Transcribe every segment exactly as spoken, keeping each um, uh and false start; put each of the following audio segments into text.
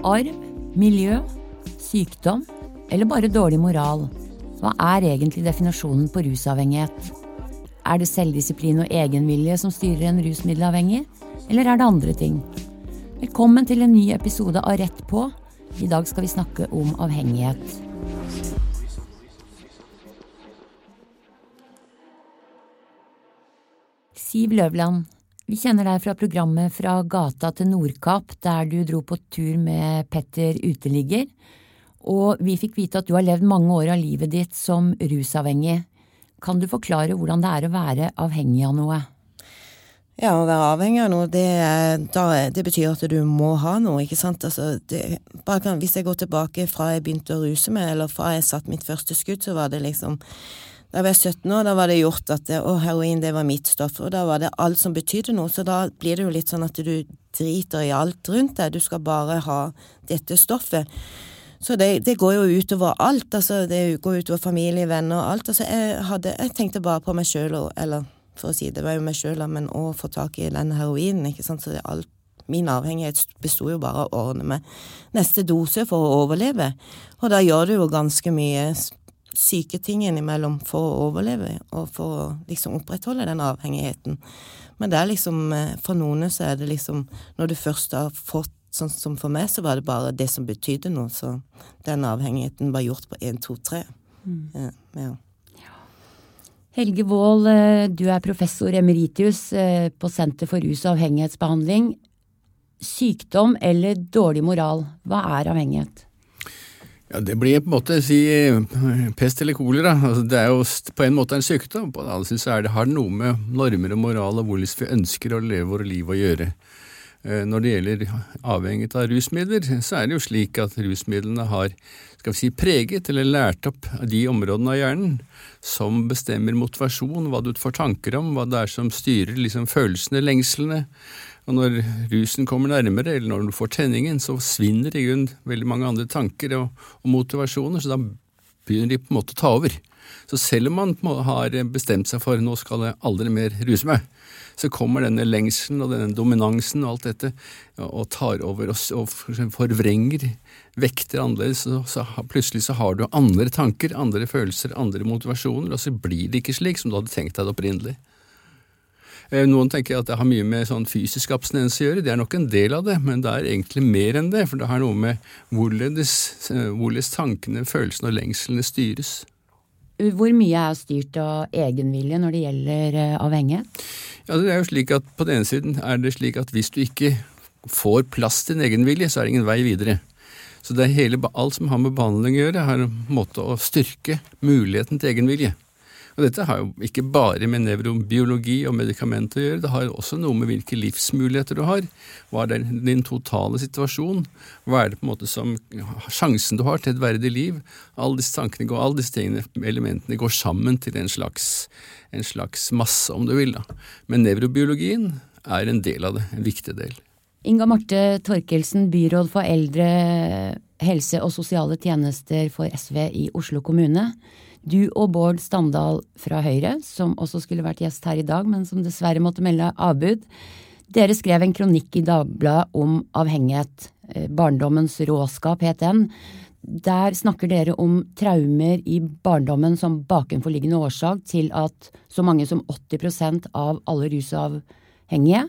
Arv, miljø, sykdom eller bare dårlig moral? Hva er egentlig definisjonen på rusavhengighet? Er det selvdisiplin og egenvilje som styrer en rusmiddelavhengig, eller er det andre ting? Velkommen til en ny episode av Rett på. I dag skal vi snakke om avhengighet. Siv Løvland, vi kjenner deg fra programmet Fra gata til Nordkap, der du dro på tur med Petter Uteligger, og vi fikk vite at du har levd mange år av livet ditt som rusavhengig. Kan du forklare hvordan det er å være avhengig av noe? Ja, å være avhengig av noe, det, da, det betyr at du må ha noe, ikke sant? Altså, det, bare kan, hvis jeg går tilbake fra jeg begynte å ruse meg, eller fra jeg satt mitt første skudd, så var det liksom... Da var jeg sytten år, da var det gjort at å, heroin, det var mitt stoff, og da var det alt som betydde noe, så da blir det jo litt sånn at du driter i alt rundt deg, du skal bare ha dette stoffet. Så det, det går jo utover alt, altså det går utover familie, venner og alt, altså jeg, hadde, jeg tenkte bare på meg selv, eller for å si det var jo meg selv, men å få tak i denne heroinen, ikke sant, så det er alt. Min avhengighet bestod jo bare av å ordne med neste dose for å overleve, og da gjør du jo ganske mye syke ting innimellom for å overleve og for å liksom opprettholde den avhengigheten. Men det er liksom, for noen så er det liksom, når du først har fått, sånn som for meg, så var det bare det som betydde noe, så den avhengigheten var gjort på en, to, tre. Mm. Ja, ja. Helge Waal, du er professor emeritus på Senter for rus- og avhengighetsbehandling. Sykdom eller dårlig moral, hva er avhengighet? Ja, det blir på en måte, si, pest eller kolera. Altså, det er jo på en måte en sykdom, på den annen side så er det, har det noe med normer og moral og hvor vi ønsker å leve våre liv å gjøre. Når det gjelder avhengighet av rusmidler, så er det jo slik at rusmidlene har, skal vi si, preget eller lært opp de områdene av hjernen som bestemmer motivasjon, hva du får tanker om, hva det er som styrer liksom, følelsene, lengslene. Og når rusen kommer nærmere, eller når du får tenningen, så svinner i grunn veldig mange andre tanker og, og motivasjoner, så da begynner de på en måte å ta over. Så selv om man har bestemt seg for, nå skal jeg aldri mer ruse meg, så kommer denne lengselen og denne dominansen og alt dette, og tar over oss og forvrenger, vekter annerledes, så, så plutselig så har du andre tanker, andre følelser, andre motivasjoner, og så blir det ikke slik som du hadde tenkt deg opprinnelig. Noen tenker at det har mye med sånn fysisk abstinens å gjøre, det er nok en del av det, men det er egentlig mer enn det, for det har noe med hvorledes, hvorledes tankene, følelsene og lengslene styres. Hvor mye er styrt av egenvilje når det gjelder avhengighet? Ja, det er jo slik at på den ene siden er det slik at hvis du ikke får plass til egenvilje, så er det ingen vei videre. Så det er hele, alt som har med behandling å gjøre, har en måte å styrke muligheten til egenvilje. Og dette har jo ikke bare med nevrobiologi og medikamenter å gjøre, det har også noe med hvilke livsmuligheter du har. Hva er din totale situasjon? Hva er det på en måte som sjansen du har til et verdig liv? Alle disse tankene går, alle disse tingene, elementene går sammen til en slags, en slags masse, om du vil da. Men nevrobiologien er en del av det, en viktig del. Inga Marte Torkelsen, byråd for eldre, helse og sosiale tjenester for S V i Oslo kommune. Du og Bård Standal fra Høyre, som også skulle vært gjest her i dag, men som dessverre måtte melde avbud. Dere skrev en kronikk i Dagbladet om avhengighet. Barndommens råskap het den. Der snakker dere om traumer i barndommen som bakenforliggende årsak til at så mange som åtti prosent av alle rusavhengige.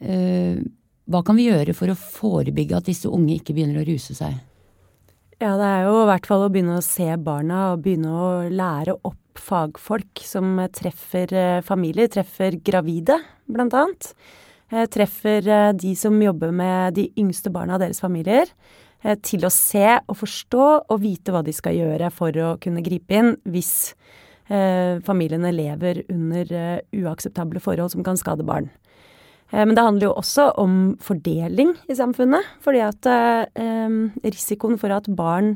Hva kan vi gjøre for å forebygge at disse unge ikke begynner å ruse seg? Ja, det er jo i hvert fall å begynne å se barna og begynne å lære opp fagfolk som treffer familier, treffer gravide blant annet, treffer de som jobber med de yngste barna av deres familier, til å se og forstå og vite hva de skal gjøre for å kunne gripe inn hvis familiene lever under uakseptable forhold som kan skade barn. Men det handler jo også om fordeling i samfunnet, fordi at eh, risikoen for at barn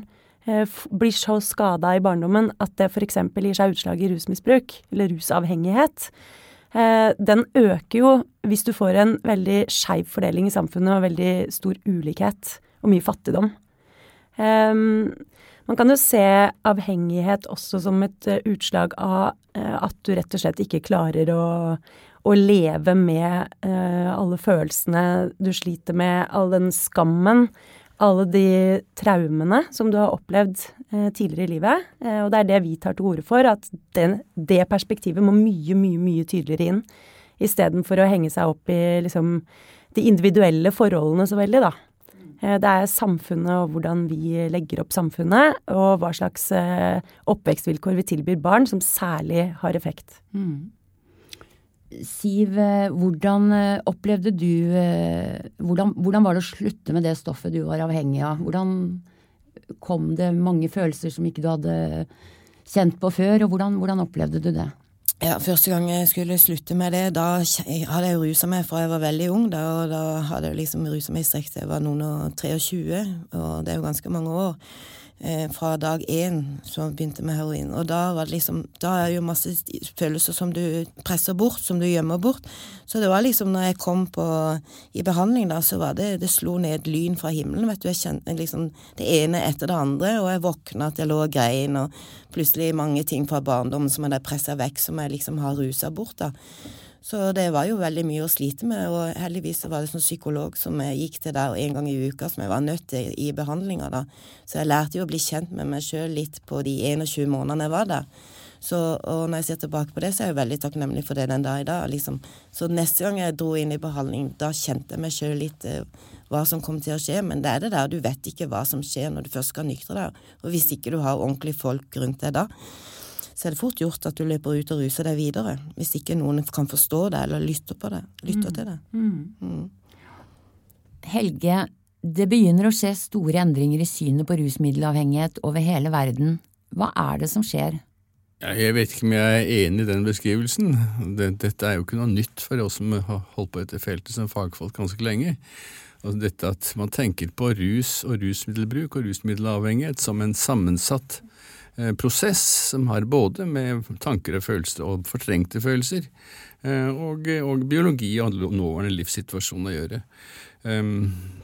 eh, blir så skadet i barndommen at det for eksempel gir seg utslag i rusmisbruk eller rusavhengighet, eh, den øker jo hvis du får en veldig skeiv fordeling i samfunnet og veldig stor ulikhet og mye fattigdom. Eh, man kan jo se avhengighet også som et utslag av eh, at du rett og slett ikke klarer å Å leve med uh, alle følelsene du sliter med, all den skammen, alle de traumene som du har opplevd eh, tidligere i livet. Eh, og det er det vi tar til orde for, at den, det perspektivet må mye, mye, mye tydeligere inn, i stedet for å henge seg opp i liksom, de individuelle forholdene så veldig, da. Eh, det er samfunnet og hvordan vi legger opp samfunnet, og hva slags eh, oppvekstvilkår vi tilbyr barn som særlig har effekt. Mm. Siv, hvordan opplevde du, hvordan, hvordan var det å slutte med det stoffet du var avhengig av? Hvordan kom det mange følelser som ikke du hadde kjent på før, og hvordan, hvordan opplevde du det? Ja, første gang jeg skulle slutte med det, da hadde jeg ruset meg fra jeg var veldig ung, da, og da hadde jeg liksom ruset meg i strekk til jeg var noen og tjuetre, og det er jo ganske mange år. Fra dag én så begynte med heroin, og da var det liksom, da er jo masse følelser som du presser bort, som du gjemmer bort, så det var liksom når jeg kom på i behandling da, så var det, det slo ned lyn fra himmelen, vet du, jeg kjente liksom det ene etter det andre, og jeg våkna at jeg lå og grein, og plutselig mange ting fra barndommen som jeg presset vekk, som jeg liksom har ruset bort da. Så det var jo veldig mye å slite med, og heldigvis så var det sånn psykolog som jeg gikk til der en gang i uka, som jeg var nødt til i behandlinger da. Så jeg lærte jo å bli kjent med meg selv litt på de tjueen månedene jeg var der. Så, og når jeg ser tilbake på det, så er jeg veldig takknemlig for det den dag i dag, liksom. Så neste gang jeg dro inn i behandling, da kjente jeg meg selv litt eh, hva som kom til å skje, men det er det der, du vet ikke hva som skjer når du først skal nyktre deg, og hvis ikke du har ordentlig folk rundt deg da, så er det fort gjort at du løper ut og ruser deg videre, hvis ikke noen kan forstå det eller lytter på det, lytter mm. til det. Mm. Mm. Helge, det begynner å skje store endringer i synet på rusmiddelavhengighet over hele verden. Hva er det som skjer? Ja, jeg vet ikke om jeg er enig i den beskrivelsen. Dette er jo ikke noe nytt for oss som har holdt på dette feltet som fagfolk ganske lenge. Altså dette at man tenker på rus og rusmiddelbruk og rusmiddelavhengighet som en sammensatt prosess som har både med tanker og følelser og fortrengte følelser og, og biologi og nåværende livssituasjon å gjøre.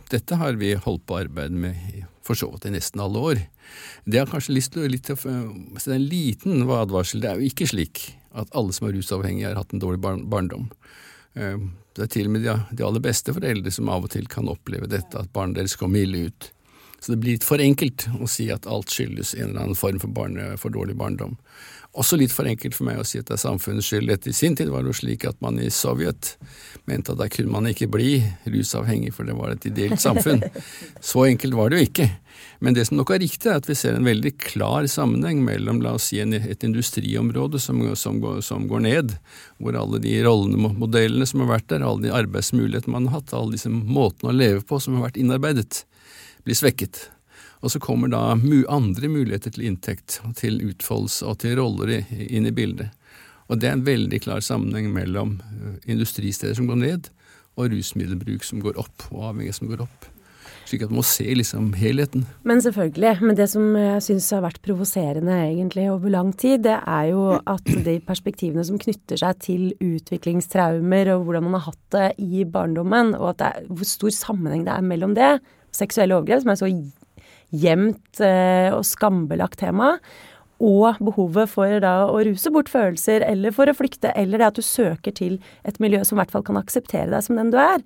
Dette har vi holdt på å arbeide med for så vidt i nesten alle år. Det har kanskje lyst til å litt, en liten advarsel. Det er jo ikke slik at alle som er rusavhengige har hatt en dårlig barndom. Det er til og med de aller beste foreldre som av og til kan oppleve dette, at barnet deres kommer ille ut. Så det blir litt for enkelt å si at alt skyldes en eller annen form for, barne, for dårlig barndom. Også litt for enkelt for meg å si at det er samfunnets skyld. Dette i sin tid var det jo slik at man i Sovjet mente at da kunne man ikke bli rusavhengig, for det var et ideelt samfunn. Så enkelt var det jo ikke. Men det som nok er riktig er at vi ser en veldig klar sammenheng mellom, la oss si, et industriområde som, som, går, som går ned, hvor alle de rollene og modellene som har vært der, alle de arbeidsmulighetene man har hatt, alle disse måtene å leve på som har vært innarbeidet, blir svekket. Og så kommer da andre muligheter til inntekt, til utfoldelse og til roller inn i bildet. Og det er en veldig klar sammenheng mellom industristeder som går ned, og rusmiddelbruk som går opp, og avhengighet som går opp. Slik at man må se liksom helheten. Men selvfølgelig, men det som jeg synes har vært provoserende egentlig over lang tid, det er jo at de perspektivene som knytter seg til utviklingstraumer og hvordan man har hatt det i barndommen, og at det er, hvor stor sammenheng det er mellom det, seksuelle overgrep, som er så gjemt eh, og skambelagt tema, og behovet for da, å ruse bort følelser, eller for å flykte, eller det at du søker til et miljø som i hvert fall kan akseptere deg som den du er.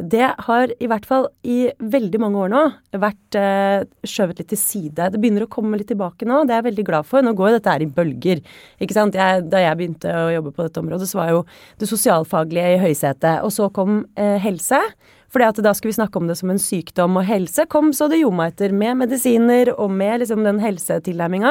Det har i hvert fall i veldig mange år nå vært eh, skjøvet litt til side. Det begynner å komme litt tilbake nå, det er jeg veldig glad for. Nå går jo dette her i bølger, ikke sant? Jeg, da jeg begynte å jobbe på dette området, så var jo det sosialfaglige i høysetet, og så kom eh, helse, fordi at da skulle vi snakke om det som en sykdom, og helse kom så det gjorde meg etter med medisiner og med liksom den helsetilnærminga.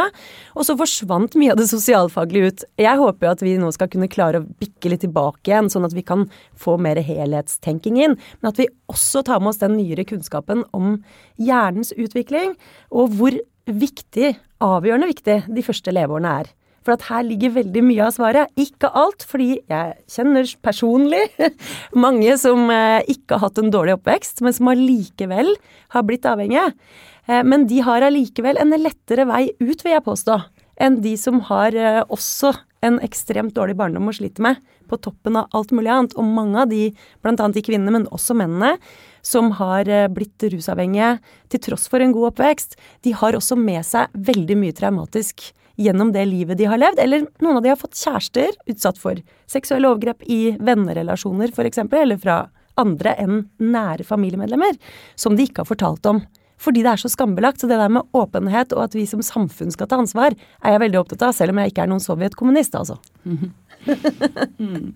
Og så forsvant mye av det sosialfaglige ut. Jeg håper jo at vi nå skal kunne klare å bikke litt tilbake igjen, sånn at vi kan få mer helhetstenking inn, men at vi også tar med oss den nyere kunnskapen om hjernens utvikling, og hvor viktig, avgjørende viktig, de første leveårene er. For at her ligger veldig mye av svaret. Ikke alt, fordi jeg kjenner personlig mange som ikke har hatt en dårlig oppvekst, men som allikevel har blitt avhengige. Men de har allikevel en lettere vei ut, vil jeg påstå, enn de som har også en ekstremt dårlig barndom å slite med, på toppen av alt mulig annet. Og mange av de, blant annet de kvinnene, men også mennene, som har blitt rusavhengige til tross for en god oppvekst, de har også med seg veldig mye traumatisk gjennom det livet de har levd, eller noen av de har fått kjærester utsatt for seksuelle overgrep i vennerelasjoner for eksempel, eller fra andre enn nære familiemedlemmer, som de ikke har fortalt om, fordi det er så skambelagt. Så det der med åpenhet og at vi som samfunn skal ta ansvar, er jeg veldig opptatt av, selv om jeg ikke er noen sovjetkommunist, altså. Mm-hmm. mm.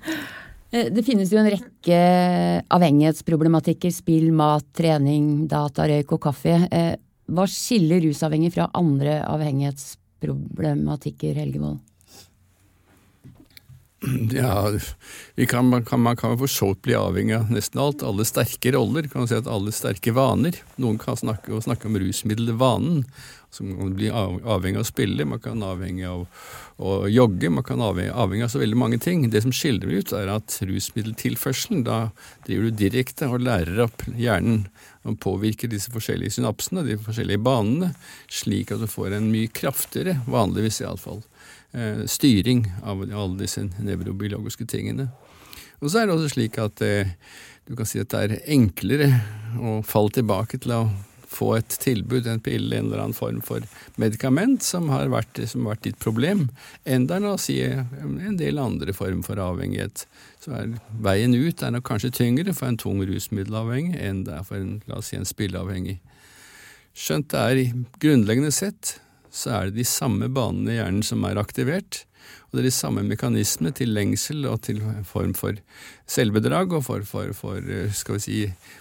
Det finnes jo en rekke avhengighetsproblematikker, spill, mat, trening, data, røyk og kaffe. Hva skiller rusavhengig fra andre avhengighetsproblematikker, Helge Waal? Ja, vi kan, man kan man kan for så vidt bli avhengig av nesten alt. Alle sterke roller, kan man si, at alle sterke vaner. Noen kan snakke og snakke om rusmiddelvanen, som kan bli avhengig av å spille, man kan avhengig av å jogge, man kan avhengig, avhengig av så veldig mange ting. Det som skiller meg ut er at rusmiddeltilførselen, da driver du direkte og lærer opp hjernen. Man påvirker disse forskjellige synapsene, de forskjellige banene, slik at du får en mye kraftigere, vanligvis i alle fall, styring av alle disse nevrobiologiske tingene. Og så er det også slik at eh, du kan si at det er enklere å falle tilbake til å få et tilbud, en pille, en eller annen form for medikament som har vært, som har vært ditt problem, enn det er å si en del andre form for avhengighet. Så er veien ut er nok kanskje tyngre for en tung rusmiddelavhengig enn det er for en, la oss si, en spilleavhengig. Skjønt det er grunnleggende sett, så er det de samme banene i hjernen som er aktivert, og det er de samme mekanismene til lengsel og til form for selvbedrag og for, for, for skal vi si,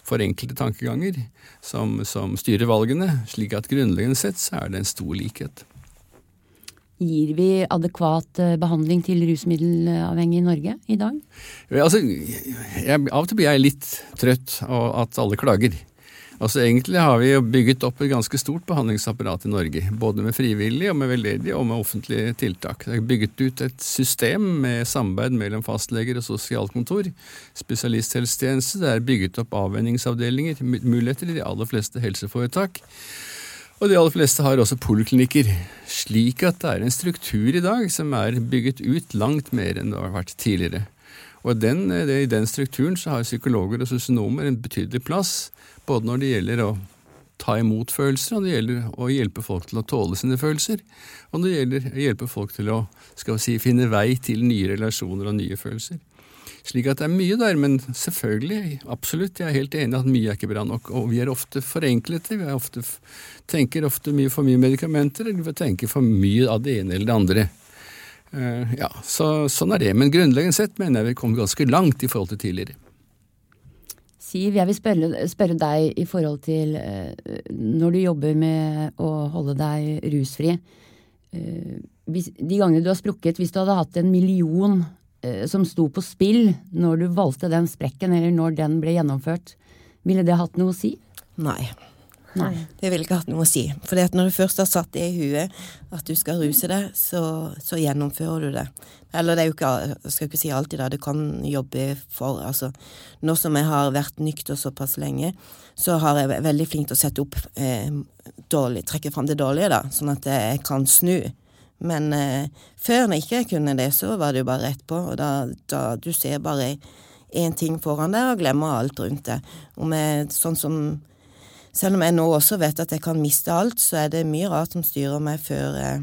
forenklede tankeganger som, som styrer valgene, slik at grunnleggende sett så er det en stor likhet. Gir vi adekvat behandling til rusmiddelavhengig i Norge i dag? Ja, altså, jeg, av og til blir jeg litt trøtt av at alle klager. Altså egentlig har vi bygget opp et ganske stort behandlingsapparat i Norge, både med frivillige og med veldedige og med offentlige tiltak. Det er bygget ut et system med samarbeid mellom fastleger og sosialkontor, spesialisthelsetjeneste, det er bygget opp avvenningsavdelinger, muligheter i de aller fleste helseforetak. Og de aller fleste har også poliklinikker, slik at det er en struktur i dag som er bygget ut langt mer enn det har vært tidligere. Og den, det, i den strukturen så har psykologer og sosionomer en betydelig plass, både når det gjelder å ta imot følelser, og det gjelder å hjelpe folk til å tåle sine følelser, og det gjelder å hjelpe folk til å, skal vi si, finne vei til nye relasjoner og nye følelser. Slik at det er mye der, men selvfølgelig, absolutt, jeg er helt enig at mye er ikke bra nok, og vi er ofte forenklete, vi er ofte, tenker ofte mye for mye medikamenter, eller vi tenker for mye av det ene eller det andre. Uh, ja, så, sånn er det, men grunnleggende sett mener jeg vi kom ganske langt i forhold til tidligere. Siv, jeg vil spørre, spørre deg i forhold til uh, når du jobber med å holde deg rusfri, uh, hvis, de gangene du har sprukket, hvis du hadde hatt en million uh, som sto på spill når du valgte den sprekken, eller når den ble gjennomført, ville det hatt noe å si? Nei. Nei, det vil ikke ha noe å si. Fordi at når du først har satt det i huet, at du skal ruse deg, så, så gjennomfører du det. Eller det er jo ikke, jeg skal ikke si alltid da, du kan jobbe for, altså, nå som jeg har vært nykter såpass lenge, så har jeg veldig flink til å sette opp eh, dårlig, trekke frem det dårlige da, sånn at jeg kan snu. Men eh, før når ikke jeg kunne det, så var det jo bare rett på, og da, da du ser bare en ting foran deg, og glemmer alt rundt deg. Og med sånn som selv om jeg nå også vet at jeg kan miste alt, så er det mye rart som styrer meg før eh,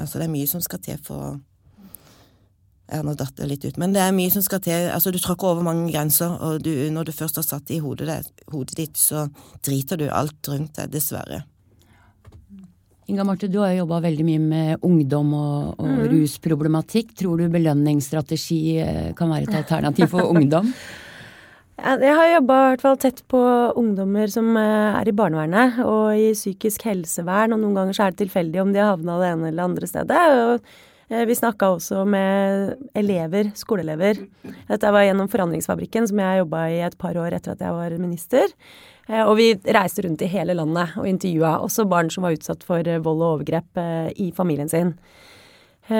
altså det er mye som skal til for jeg har nå datt det litt ut, men det er mye som skal til, altså du tråkker over mange grenser, og du, når du først har satt det i hodet, det, hodet ditt, så driter du alt rundt deg, dessverre. Inga Marte, du har jobbet veldig mye med ungdom og, og mm. rusproblematikk. Tror du belønningsstrategi kan være et alternativ for ungdom? Jeg har jobbet i hvert fall tett på ungdommer som er i barnevernet og i psykisk helsevern, og noen ganger så er det tilfeldig om de har havnet det ene eller andre stedet. Og vi snakket også med elever, skoleelever. Dette var gjennom Forandringsfabrikken, som jeg jobbet i et par år etter at jeg var minister. Og vi reiste rundt i hele landet og intervjuet også barn som var utsatt for vold og overgrep i familien sin.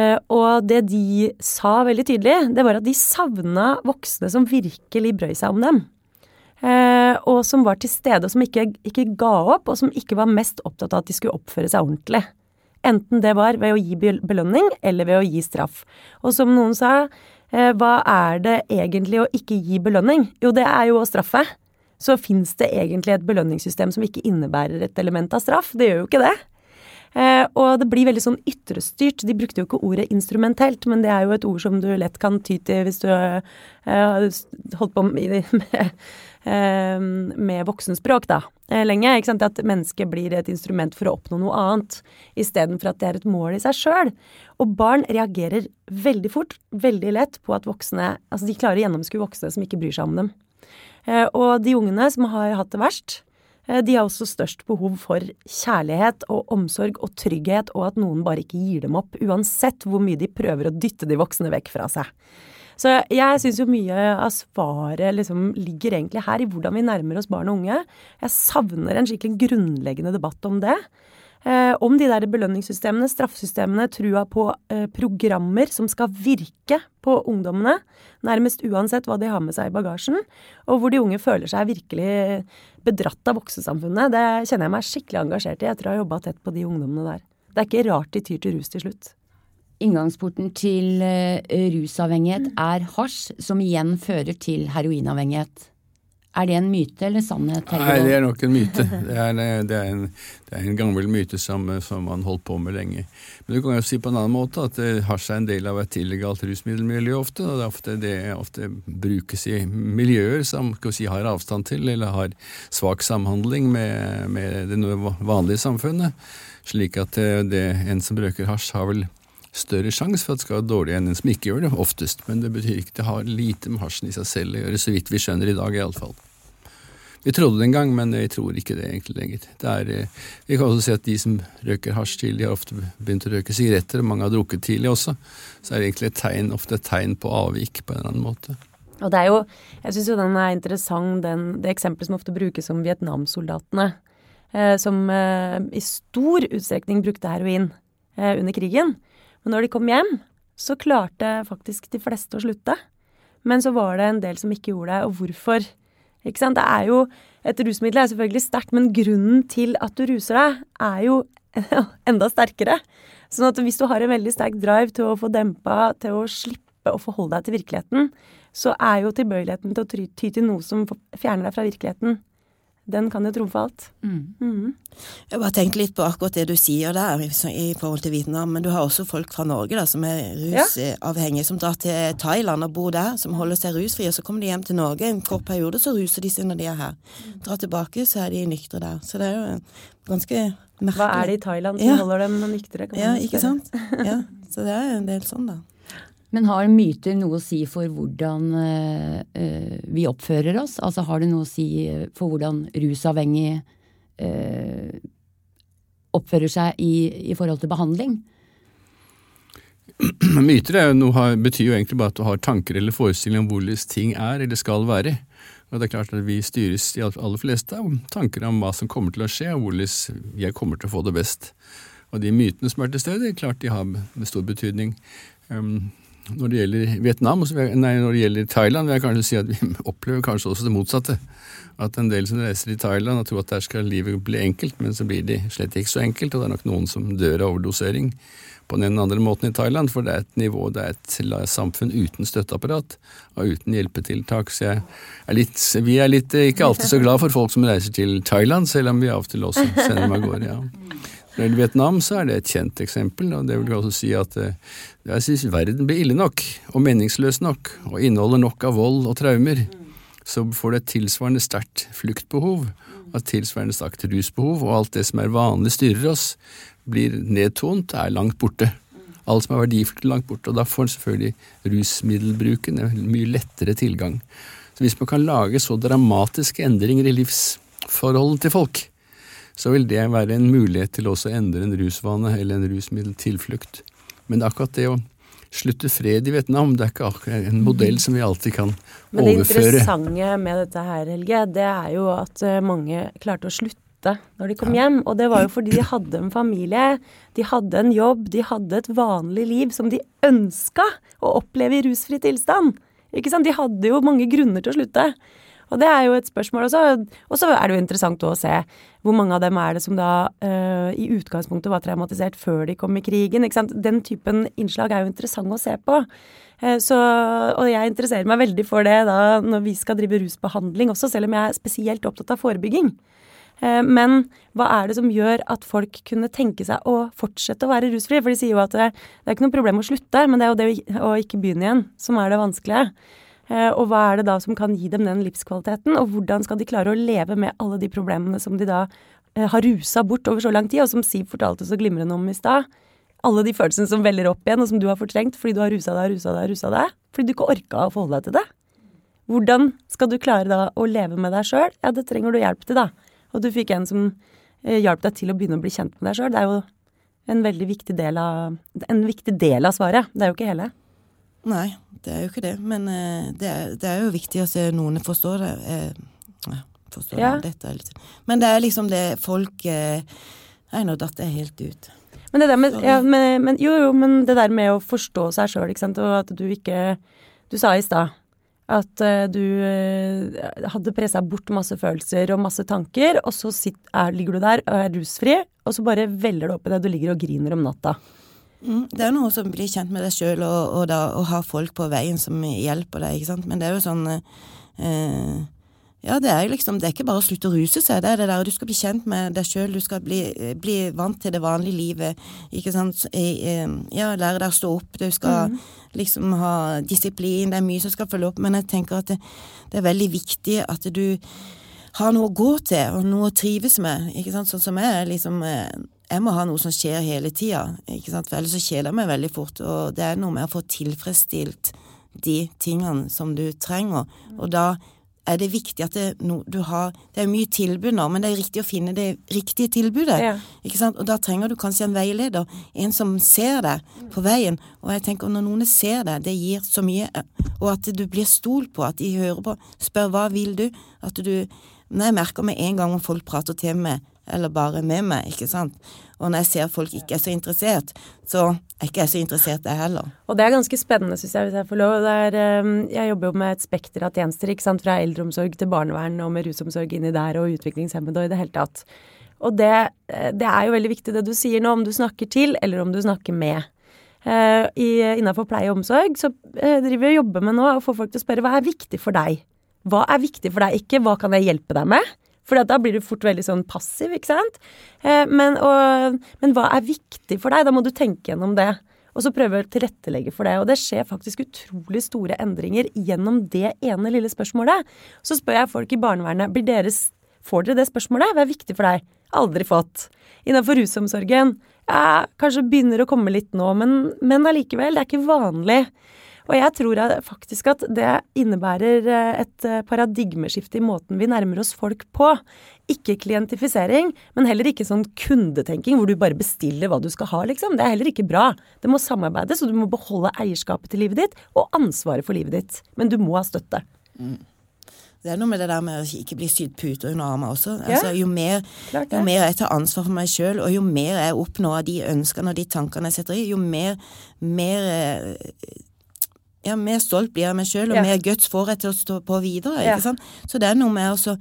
Og det de sa veldig tydelig, det var at de savnet voksne som virkelig brøy seg om dem. Og som var til stede, og som ikke, ikke ga opp, og som ikke var mest opptatt av at de skulle oppføre seg ordentlig. Enten det var ved å gi belønning, eller ved å gi straff. Og som noen sa, hva er det egentlig å ikke gi belønning? Jo, det er jo å straffe. Så finnes det egentlig et belønningssystem som ikke innebærer et element av straff. Det gjør jo ikke det. Eh, og det blir veldig sånn ytrestyrt. De brukte jo ikke ordet instrumentelt, men det er jo et ord som du lett kan ty til hvis du har eh, holdt på med, med, eh, med voksenspråk da, eh, lenge. Ikke sant? At mennesket blir et instrument for å oppnå noe annet, I stedet for at det er et mål I seg selv. Og barn reagerer veldig fort, veldig lett på at voksne, altså de klarer å gjennomskue voksne som ikke bryr seg om dem. Eh, og de ungene som har hatt det verst, de har også størst behov for kjærlighet og omsorg og trygghet, og at noen bare ikke gir dem opp, uansett hvor mye de prøver å dytte de voksne vekk fra seg. Så jeg synes jo mye av svaret liksom ligger egentlig her I hvordan vi nærmer oss barn og unge. Jeg savner en skikkelig grunnleggende debatt om det. Eh, om de der belønningssystemene, straffsystemene, trua på eh, programmer som skal virke på ungdommene, nærmest uansett hva de har med seg I bagasjen, og hvor de unge føler seg virkelig bedratt av voksesamfunnet, det kjenner jeg meg skikkelig engasjert I etter å ha jobbet tett på de ungdommene der. Det er ikke rart de tyr til rus til slutt. Inngangsporten til eh, rusavhengighet er hasj, som igjen fører til heroinavhengighet. Er det en myte eller sannhet? Nei, det er nok en myte. Det er, det er, en, det er en gammel myte som, som man holdt på med lenge. Men du kan jo si på en annen måte at det har seg en del av et illegalt rusmiddelmiljø ofte, og det er ofte det ofte brukes I miljøer som skal si, har avstand til eller har svak samhandling med, med det vanlige samfunnet, slik at det, en som bruker hasj har vel større sjans for at det skal være dårlig enn en som ikke gjør det, oftest. Men det betyr ikke det har lite med hasjen I seg selv å gjøre, så vidt vi skjønner I dag I alle fall. Vi trodde det en gang, men jeg tror ikke det egentlig lenger. Det er, vi kan også se at de som røker hasj tidlig har ofte begynt å røke sigaretter, og mange har drukket tidlig også. Så er det egentlig et tegn, ofte et tegn på avvik på en eller annen måte. Og det er jo, jeg synes jo den er interessant, den, det eksempelet som ofte brukes om Vietnamsoldatene, eh, som eh, I stor utstrekning brukte heroin eh, under krigen. Men når de kom hjem, så klarte faktisk de fleste å slutte. Men så var det en del som ikke gjorde det, og hvorfor? Ikke sant? Det er jo, et rusmiddel er selvfølgelig sterkt, men grunnen til at du ruser deg er jo enda sterkere. Sånn at hvis du har en veldig sterk drive til å få dempa, til å slippe å forholde deg til virkeligheten, så er jo tilbøyeligheten til å ty, ty til noe som fjerner deg fra virkeligheten. Den kan jo tromfe alt. Mm. Mm. Jeg bare tenkte litt på akkurat det du sier der I forhold til Vietnam, men du har også folk fra Norge da, som er rusavhengige, ja. Som drar til Thailand og bor der, som holder seg rusfri, og så kommer de hjem til Norge I en kort periode, så ruser de seg når de er her. Drar tilbake, så er de nyktre der. Så det er jo ganske merkelig. Hva er det I Thailand som ja. Holder dem nyktre? Ja, ikke sant? Ja. Så det er en del sånn da. Men har myter noe å si for hvordan øh, vi oppfører oss? Altså har det noe å si for hvordan rusavhengig øh, oppfører seg I, I forhold til behandling? Myter er jo noe, betyr jo egentlig bare at du har tanker eller forestilling om hvordan ting er eller skal være. Og det er klart at vi styres I aller fleste av tanker om hva som kommer til å skje og hvordan jeg kommer til å få det best. Og de mytene som er til stede, det er klart de har med stor betydning. Um, Når det gjelder Vietnam, nei, når det gjelder Thailand, vil jeg kanskje si at vi opplever kanskje også det motsatte. At en del som reiser I Thailand og tror at der skal livet bli enkelt, men så blir det slett ikke så enkelt, og det er nok noen som dør av overdosering på den andre måten I Thailand, for det er et nivå, det er et samfunn uten støtteapparat og uten hjelpetiltak. Så jeg er litt, vi er litt ikke alltid så glad for folk som reiser til Thailand, selv om vi av og til også sender meg går, ja. I Vietnam så er det et kjent eksempel, og det vil også si at jeg synes verden blir ille nok, og meningsløs nok, og inneholder nok av vold og traumer, så får det tilsvarende sterkt fluktbehov, og tilsvarende sterkt rusbehov, og alt det som er vanlig styrer oss, blir nedtont, er langt borte. Alt som er verdifullt langt borte, og da får selvfølgelig rusmiddelbruken en mye lettere tilgang. Så hvis man kan lage så dramatiske endringer I livsforholdet til folk, så vil det være en mulighet til også å endre en rusvane eller en rusmiddeltilflukt. Men akkurat det å slutte fred I Vietnam, det er ikke en modell som vi alltid kan overføre. Men det interessante med dette her, Helge, det er jo at mange klarte å slutte når de kom ja. Hjem, og det var jo fordi de hadde en familie, de hadde en jobb, de hadde et vanlig liv som de ønsket å oppleve I rusfri tilstand. Ikke sant? De hadde jo mange grunner til å slutte. Og det er jo et spørsmål også, og så er det jo interessant å se hvor mange av dem er det som da uh, I utgangspunktet var traumatisert før de kom I krigen, ikke sant? Den typen innslag er jo interessant å se på. Uh, så, og jeg interesserer meg veldig for det da når vi skal drive rusbehandling også, selv om jeg er spesielt opptatt av forebygging. Men hva er det som gjør at folk kunne tenke seg å fortsette å være rusfri? For de sier jo at det, det er ikke noe problem å slutte, men det er jo det å ikke begynne igjen som er det vanskelige. Og hva er det da som kan gi dem den livskvaliteten? Og hvordan skal de klare å leve med alle de problemene som de da har ruset bort over så lang tid, og som Siv fortalte så glimrende om i stad? Alle de følelsene som veller opp igjen, og som du har fortrengt fordi du har ruset deg, ruset deg, ruset deg, fordi du ikke orket å forholde deg til det. Hvordan skal du klare da å leve med deg selv? Ja, det trenger du hjelp til da. Og du fikk en som hjalp deg til å begynne å bli kjent med deg selv. Det er jo en veldig viktig del av, en viktig del av svaret. Det er jo ikke hele. Nei, det er jo ikke det. Men uh, det, er, det er jo viktig at noen forstår det. Uh, forstår ja. det, dette litt. Men det er liksom det folk... Uh, nei, nå datt jeg helt ut. Men det der med, ja, men, men, jo, jo, men det der med å forstå seg selv, ikke sant? Og at du ikke... Du sa i stad at uh, du uh, hadde presset bort masse følelser og masse tanker, og så sitt, er, ligger du der og er rusfri, og så bare veller du opp i det, du ligger og griner om natta. Mm, det er noe som blir kjent med deg selv, og, og, da, og ha folk på veien som hjelper deg, ikke sant? Men det er jo sånn... Uh, ja, det er jo liksom... Det er ikke bare å slutte å ruse seg, det er det der, du skal bli kjent med deg selv, du skal bli, bli vant til det vanlige livet, ikke sant? Ja, lære deg å stå opp, du skal... Mm. liksom ha disiplin, det er mye som skal følge opp, men jeg tenker at det, det er veldig viktig at du har noe å gå til, og noe å trives med, ikke sant, sånn som jeg, liksom, jeg må ha noe som skjer hele tiden, ikke sant, for ellers så kjeder jeg meg veldig fort, og det er noe med å få tilfredsstilt de tingene som du trenger, og da er det viktig at det, no, du har, det er mye tilbud nå, men det er riktig å finne det riktige tilbudet, ja. Ikke sant? Og da trenger du kanskje en veileder, en som ser deg på veien, og jeg tenker når noen ser deg, det gir så mye, og at du blir stolt på, at de hører på, spør hva vil du, at du, når jeg merker meg en gang om folk prater til meg, eller bare med meg, ikke sant? Og når jeg ser folk ikke er så interessert, så er ikke jeg så interessert det heller. Og det er ganske spennende, synes jeg, hvis jeg får lov. Der, jeg jobber jo med et spekter av tjenester, ikke sant? Fra eldreomsorg til barnevern, og med rusomsorg inni der, og utviklingshemmet, og i det hele tatt. Og det, det er jo veldig viktig det du sier nå, om du snakker til, eller om du snakker med. I, innenfor pleie og omsorg, så driver jeg og jobber med nå, og får folk til å spørre, hva er viktig for deg? Hva er viktig for deg ikke? Hva kan jeg hjelpe deg med? For da blir du fort veldig sånn passiv, ikke sant? Eh, men, og, men hva er viktig for deg? Da må du tenke gjennom det. Og så prøve å tilrettelegge for det. Og det skjer faktisk utrolig store endringer gjennom det ene lille spørsmålet. Så spør jeg folk i barnevernet, blir deres, får dere det spørsmålet? Hva er viktig for deg? Aldri fått. Innenfor rusomsorgen, ja, kanskje begynner å komme litt nå, men, men allikevel, det er ikke vanlig. Og jeg tror faktisk at det innebærer et paradigmeskifte i måten vi nærmer oss folk på. Ikke klientifisering, men heller ikke sånn kundetenking hvor du bare bestiller hva du skal ha, liksom. Det er heller ikke bra. Det må samarbeides, og du må beholde eierskapet til livet ditt og ansvaret for livet ditt. Men du må ha støtte. Mm. Det er noe med det der med å ikke bli sydd puter under armen også. Ja, altså, jo, mer, jo mer jeg tar ansvar for meg selv, og jo mer jeg oppnår de ønskene og de tankene jeg setter i, jo mer, mer ja, mer stolt blir jeg meg selv, og ja. mer guts får jeg til å stå på videre, ikke ja. sant? Så det er noe med også,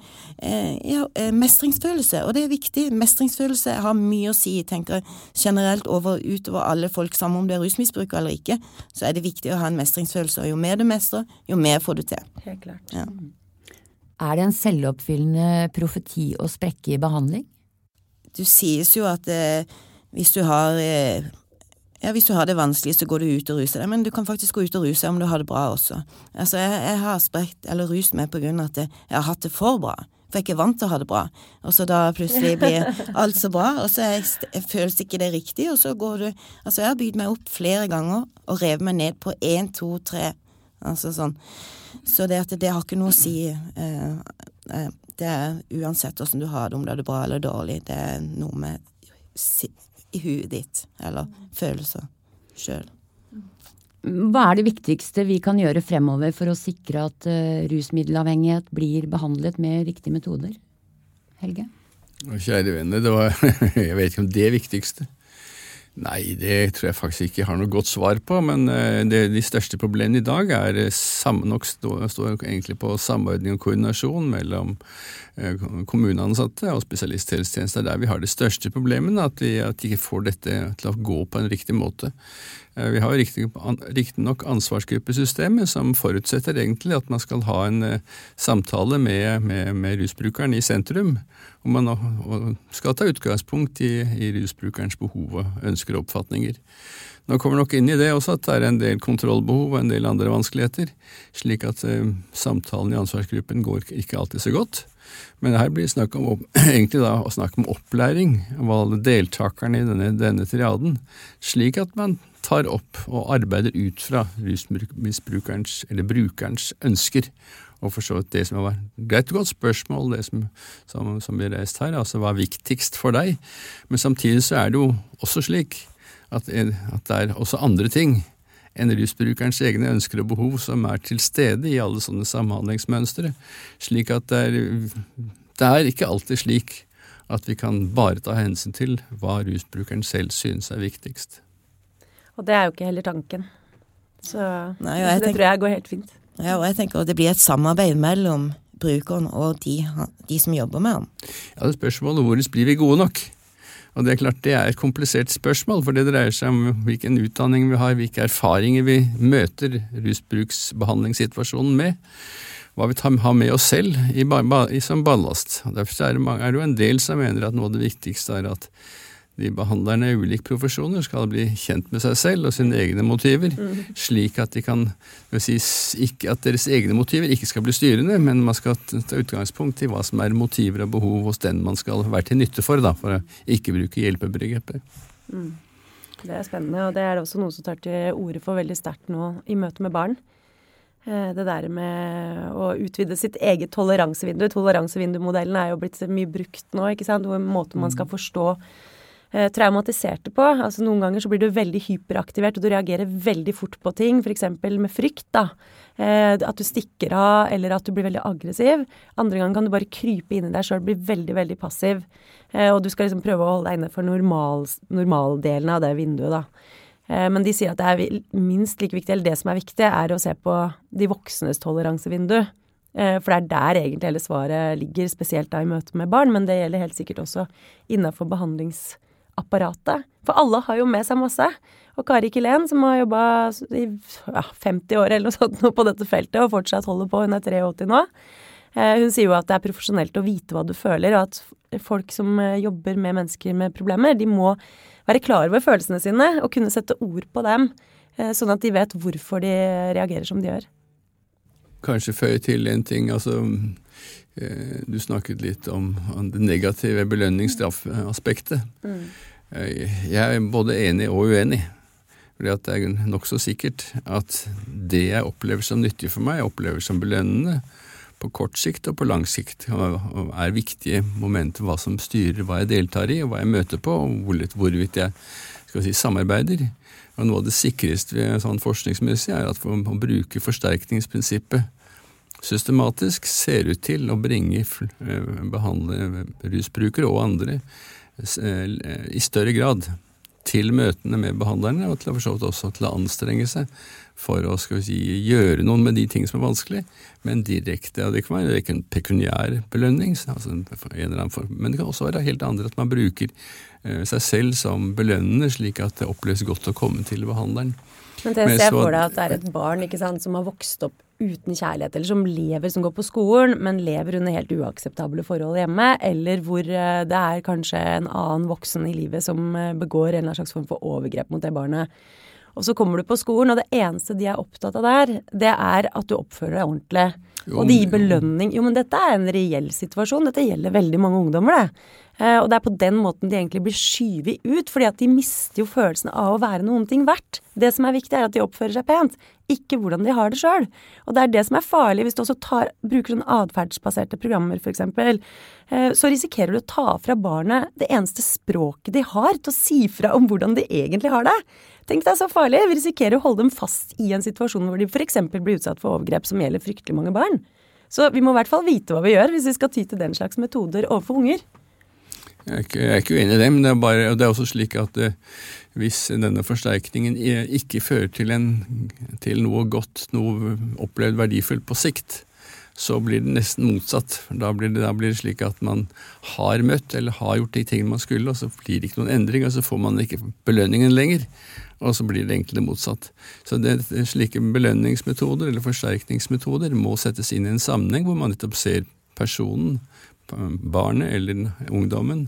eh, ja, mestringsfølelse, og det er viktig. Mestringsfølelse har mye å si, tenker jeg, generelt over, utover alle folk, sammen om det er rusmisbruk eller ikke, så er det viktig å ha en mestringsfølelse, og jo mer du mestrer, jo mer får du til. Helt klart. Ja. Er det en selvoppfyllende profeti å sprekke i behandling? Du sies jo at eh, hvis du har... Eh, Ja, hvis du har det vanskelig, så går du ut og ruser deg, men du kan faktisk gå ut og ruse deg om du har det bra også. Altså, jeg, jeg har sprekt, eller rust meg på grunn av at jeg, jeg har hatt det for bra, for jeg er ikke vant til å ha det bra. Og så da plutselig blir alt så bra, og så jeg, jeg føles ikke det riktig, og så går du... Altså, jeg har bygd meg opp flere ganger, og revet meg ned på en, to, tre, altså sånn. Så det at det har ikke noe å si... Eh, det er uansett hvordan du har det, om det er bra eller dårlig, det er noe med... i huet ditt, eller følelser selv. Hva er det viktigste vi kan gjøre fremover for å sikre at uh, rusmiddelavhengighet blir behandlet med riktige metoder? Helge? Kjære venner, det var, jeg vet ikke om det viktigste. Nei, det tror jeg faktisk ikke har noe godt svar på, men uh, det, de største problemene i dag er sammen, nok står stå egentlig på samordning og koordinasjon mellom kommuneansatte og spesialisthelsetjenester, der vi har de største problemene, at de, at de ikke får dette til å gå på en riktig måte. Vi har riktig nok ansvarsgruppesystemet som forutsetter egentlig at man skal ha en samtale med, med, med rusbrukeren i sentrum, og man skal ta utgangspunkt i, i rusbrukerens behov og ønsker og oppfatninger. Nå kommer nok inn i det også at det er en del kontrollbehov og en del andre vanskeligheter, slik at samtalen i ansvarsgruppen går ikke alltid så godt. Men her blir det snakk om, egentlig da, å snakke om opplæring av alle deltakerne i denne, denne triaden, slik at man tar opp og arbeider ut fra rusmisbrukerens eller brukerens ønsker. Og for så vidt det som har vært greit og godt spørsmål, det som, som, som blir reist her, altså hva er viktigst for deg? Men samtidig så er det jo også slik at, at det er også andre ting enn rusbrukerens egne ønsker og behov som er til stede i alle sånne samhandlingsmønstre, slik at det er, det er ikke alltid slik at vi kan bare ta hensyn til hva rusbrukeren selv synes er viktigst. Og det er jo ikke heller tanken. Så Nei, det tenker, tror jeg går helt fint. Ja, og jeg tenker at det blir et samarbeid mellom brukeren og de, de som jobber med ham. Ja, det er spørsmålet hvor blir vi gode nok? Og det er klart det er et komplisert spørsmål, for det dreier seg om hvilken utdanning vi har, hvilke erfaringer vi møter rusbruksbehandlingssituasjonen med, hva vi har med oss selv i, i, som ballast. Og derfor er det, mange, er det jo en del som mener at noe av det viktigste er at de behandlerne i ulike profesjoner skal bli kjent med seg selv og sine egne motiver, mm. slik at de kan, det vil si, at deres egne motiver ikke skal bli styrende, men man skal ta utgangspunkt i hva som er motiver og behov hos den man skal være til nytte for, da, for å ikke bruke hjelpebegrepet. Mm. Det er spennende, og det er også noe som tar til ordet for veldig sterkt nå i møte med barn. Det der med å utvide sitt eget toleransevindu. Toleransevindu-modellen er jo blitt mye brukt nå, ikke sant? Hvor måten man skal forstå traumatiserte på. Altså noen ganger så blir du veldig hyperaktivert, og du reagerer veldig fort på ting, for eksempel med frykt da. Eh, at du stikker av, eller at du blir veldig aggressiv. Andre ganger kan du bare krype inn i deg selv, bli veldig, veldig passiv. Eh, og du skal liksom prøve å holde deg inne for normal, normaldelen av det vinduet da. Eh, men de sier at det er minst like viktig, eller det som er viktig, er å se på de voksnes toleransevindu. For det er der egentlig hele svaret ligger, spesielt da i møte med barn, men det gjelder helt sikkert også innenfor behandlingsapparatet. For alle har jo med seg masse, og Kari Kilen, som har jobbet i ja, femti år eller noe sånt nå på dette feltet, og fortsatt holder på, hun er åttitre nå, hun sier jo at det er profesjonelt å vite hva du føler, og at folk som jobber med mennesker med problemer, de må være klar over følelsene sine, og kunne sette ord på dem, sånn at de vet hvorfor de reagerer som de gjør. Kanskje føye til en ting, altså eh, du snakket litt om, om det negative belønningsstraffaspektet. Mm. Eh, jeg er både enig og uenig, fordi at det er nok så sikkert at det jeg opplever som nyttig for meg, jeg opplever som belønnende på kort sikt og på lang sikt, og, og er viktige momenter hva som styrer hva jeg deltar i, og hva jeg møter på, og hvor, hvorvidt jeg skal si, samarbeider. Og noe av det sikreste ved sånn forskningsmessig er at man bruker forsterkningsprinsippet systematisk, ser ut til å bringe behandle rusbrukere og andre i større grad til møtene med behandlerne, og til å forstå også til å anstrenge seg for å skal vi si, gjøre noen med de ting som er vanskelig, men direkte, det kan være ikke en pekuniær belønning, altså en eller annen form, men det kan også være helt andre at man bruker seg selv som belønnende, slik at det oppleves godt å komme til behandleren. Men jeg ser for deg at det er et barn, ikke sant, som har vokst opp uten kjærlighet, eller som lever, som går på skolen, men lever under helt uakseptable forhold hjemme, eller hvor det er kanskje en annen voksen i livet som begår en eller annen slags form for overgrep mot det barnet. Og så kommer du på skolen, og det eneste de er opptatt av der, det er at du oppfører deg ordentlig. Og de gir belønning. Jo, men dette er en reell situasjon. Dette gjelder veldig mange ungdommer, det. Og det er på den måten de egentlig blir skyvet ut, fordi at de mister jo følelsen av å være noen ting verdt. Det som er viktig er at de oppfører seg pent, ikke hvordan de har det selv. Og det er det som er farlig. Hvis du også tar, bruker sånn adferdsbaserte programmer, for eksempel, så risikerer du å ta fra barnet det eneste språket de har til å si fra om hvordan de egentlig har det. Tenk, det er så farlig. Vi risikerer å holde dem fast i en situasjon hvor de for eksempel blir utsatt for overgrep som gjelder fryktelig mange barn. Så vi må i hvert fall vite hva vi gjør hvis vi skal ty til den slags metoder overfor unger. Jeg er, ikke, jeg er ikke uenig i det, men det er, bare, det er også slik at eh, hvis denne forsterkningen ikke fører til, en, til noe godt, noe opplevd verdifullt på sikt, så blir det nesten motsatt. Da blir det, da blir det slik at man har møtt eller har gjort de tingene man skulle, og så blir det ikke noen endring, og så får man ikke belønningen lenger, og så blir det egentlig motsatt. Så det, slike belønningsmetoder eller forsterkningsmetoder må settes inn i en sammenheng hvor man nettopp ser personen, barnet eller ungdommen,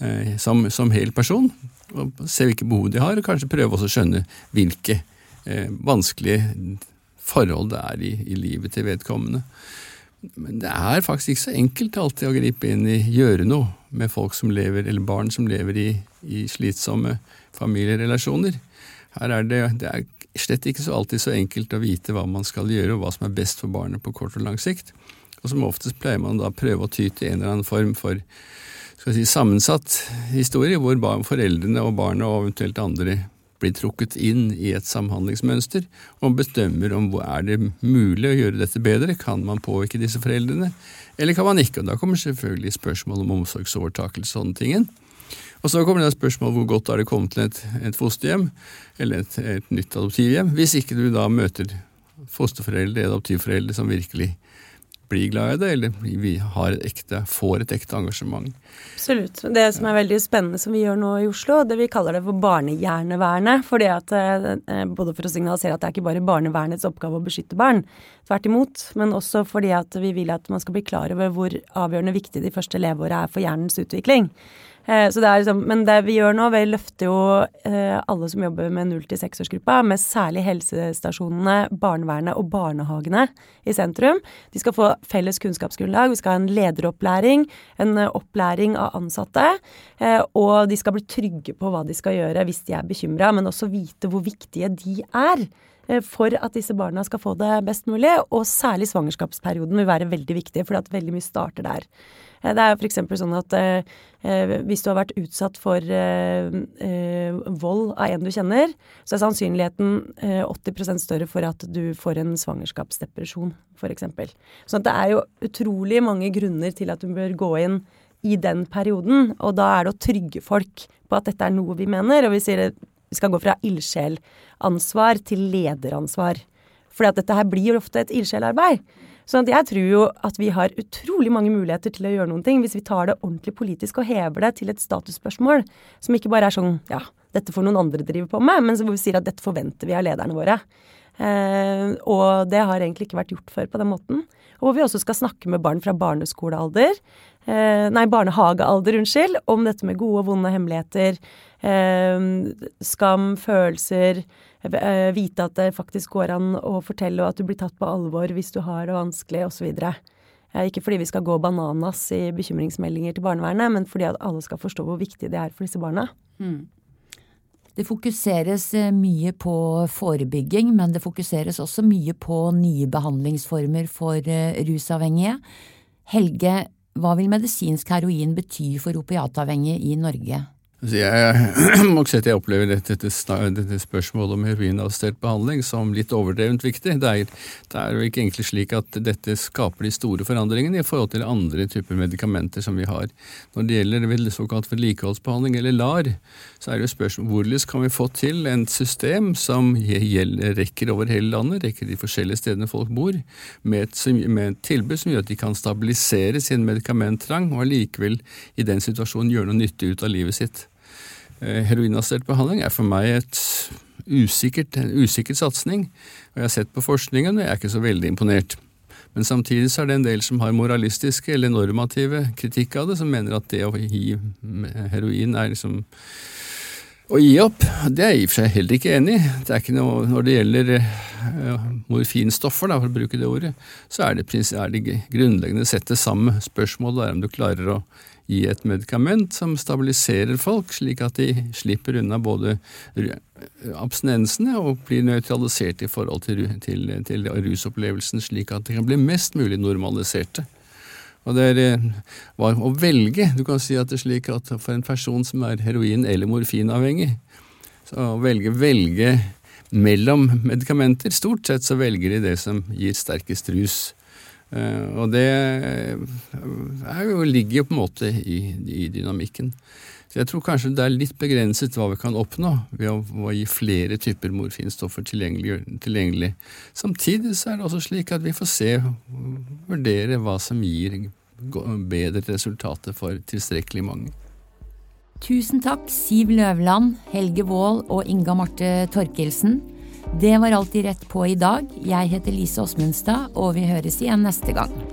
eh, som, som hel person, og ser hvilke behov de har, og kanskje prøve også å skjønne hvilke eh, vanskelige forhold det er i, i livet til vedkommende. Men det er faktisk ikke så enkelt alltid å gripe inn i gjøre noe med folk som lever, eller barn som lever i, i slitsomme familierelasjoner. Her er det, det er slett ikke så alltid så enkelt å vite hva man skal gjøre, og hva som er best for barnet på kort og lang sikt. Og som oftest pleier man da prøve å ty til en eller annen form for, skal jeg si, sammensatt historie, hvor foreldrene og barna og eventuelt andre blir trukket inn i et samhandlingsmønster, og bestemmer om hvor er det mulig å gjøre dette bedre, kan man påvirke disse foreldrene, eller kan man ikke? Og da kommer selvfølgelig spørsmål om omsorgsovertakelse og sånne tingen. Og så kommer det et spørsmål hvor godt har det kommet til et, et fosterhjem, eller et, et nytt adoptivhjem, hvis ikke du da møter fosterforeldre eller adoptivforeldre som virkelig blir glad i det, eller vi har et ekte, får et ekte engasjement. Absolutt. Det som er veldig spennende som vi gjør nå i Oslo, det vi kaller det for barnehjernevernet, fordi at, både for å signalisere at det er ikke bare barnevernets oppgave å beskytte barn, tvert imot, men også fordi at vi vil at man skal bli klar over hvor avgjørende viktig de første leveårene er for hjernens utvikling. Så det er liksom, men det vi gjør nå, vi løfter jo alle som jobber med null til seks årsgruppa, med særlig helsestasjonene, barnevernet og barnehagene i sentrum. De skal få felles kunnskapsgrunnlag, vi skal ha en lederopplæring, en opplæring av ansatte, og de skal bli trygge på hva de skal gjøre hvis de er bekymret, men også vite hvor viktige de er for at disse barna skal få det best mulig, og særlig svangerskapsperioden vil være veldig viktig, for at veldig mye starter der. Det er for eksempel sånn at eh, hvis du har vært utsatt for eh, eh, vold av en du kjenner, så er sannsynligheten eh, åtti prosent større for at du får en svangerskapsdepresjon, for eksempel. Så det er jo utrolig mange grunner til at du bør gå inn i den perioden, og da er det å trygge folk på at dette er noe vi mener, og vi sier at vi skal gå fra ildsjelansvar til lederansvar. Fordi at dette her blir ofte et ildsjelarbeid. Så jeg tror jo at vi har utrolig mange muligheter til å gjøre noen ting hvis vi tar det ordentlig politisk og hever det til et statusspørsmål som ikke bare er sånn, ja, dette får noen andre drive på med, men så hvor vi sier at dette forventer vi av lederne våre. Eh, og det har egentlig ikke vært gjort før på den måten. Og hvor vi også skal snakke med barn fra barneskolealder, eh, nei, barnehagealder, unnskyld, om dette med gode og vonde hemmeligheter, eh, skam, følelser, vite at det faktisk går an å fortelle, og at du blir tatt på alvor hvis du har det vanskelig, og så videre. Ikke fordi vi skal gå bananas i bekymringsmeldinger til barnevernet, men fordi at alle skal forstå hvor viktig det er for disse barna. Mm. Det fokuseres mye på forebygging, men det fokuseres også mye på nye behandlingsformer for rusavhengige. Helge, hva vil medisinsk heroin bety for opiatavhengige i Norge? Jeg må si at jeg opplever dette, dette spørsmålet om heroinassistert behandling som litt overdrevent viktig. Det er, det er jo ikke egentlig slik at dette skaper de store forandringene i forhold til andre typer medikamenter som vi har. Når det gjelder såkalt vedlikeholdsbehandling eller LAR, så er det jo spørsmålet hvorledes kan vi få til et system som gjelder, rekker over hele landet, rekker de forskjellige stedene folk bor, med et, med et tilbud som gjør at de kan stabilisere sin medikamenttrang og likevel i den situasjonen gjøre noe nyttig ut av livet sitt. Heroinassistert behandling er for meg et usikkert, en usikker satsning, og jeg har sett på forskningen, og jeg er ikke så veldig imponert. Men samtidig så er det en del som har moralistiske eller normative kritikk av det, som mener at det å gi heroin er liksom å gi opp. Det er jeg i og for seg heller ikke enig i. Det er ikke noe, når det gjelder ja, morfinstoffer, da, for å bruke det ordet, så er det, er det grunnleggende sett det samme spørsmålet, er om du klarer å i et medikament som stabiliserer folk, slik at de slipper unna både abstinensene og blir nøytralisert i forhold til, til, til rusopplevelsen, slik at de kan bli mest mulig normaliserte. Og det er å velge, du kan si at det er slik at for en person som er heroin- eller morfinavhengig, så å velge, velge mellom medikamenter, stort sett så velger de det som gir sterkest rus. Uh, og det er jo, ligger jo på en måte i, i dynamikken. Så jeg tror kanskje det er litt begrenset hva vi kan oppnå ved å, å gi flere typer morfinstoffer tilgjengelig, tilgjengelig. Samtidig så er det også slik at vi får se og vurdere hva som gir bedre resultater for tilstrekkelig mange. Tusen takk Siv Løvland, Helge Waal og Inga Marte Torkelsen. Det var alltid rätt på i dag. Jeg heter Lisa Åsmundstad, og vi høres igjen neste gang.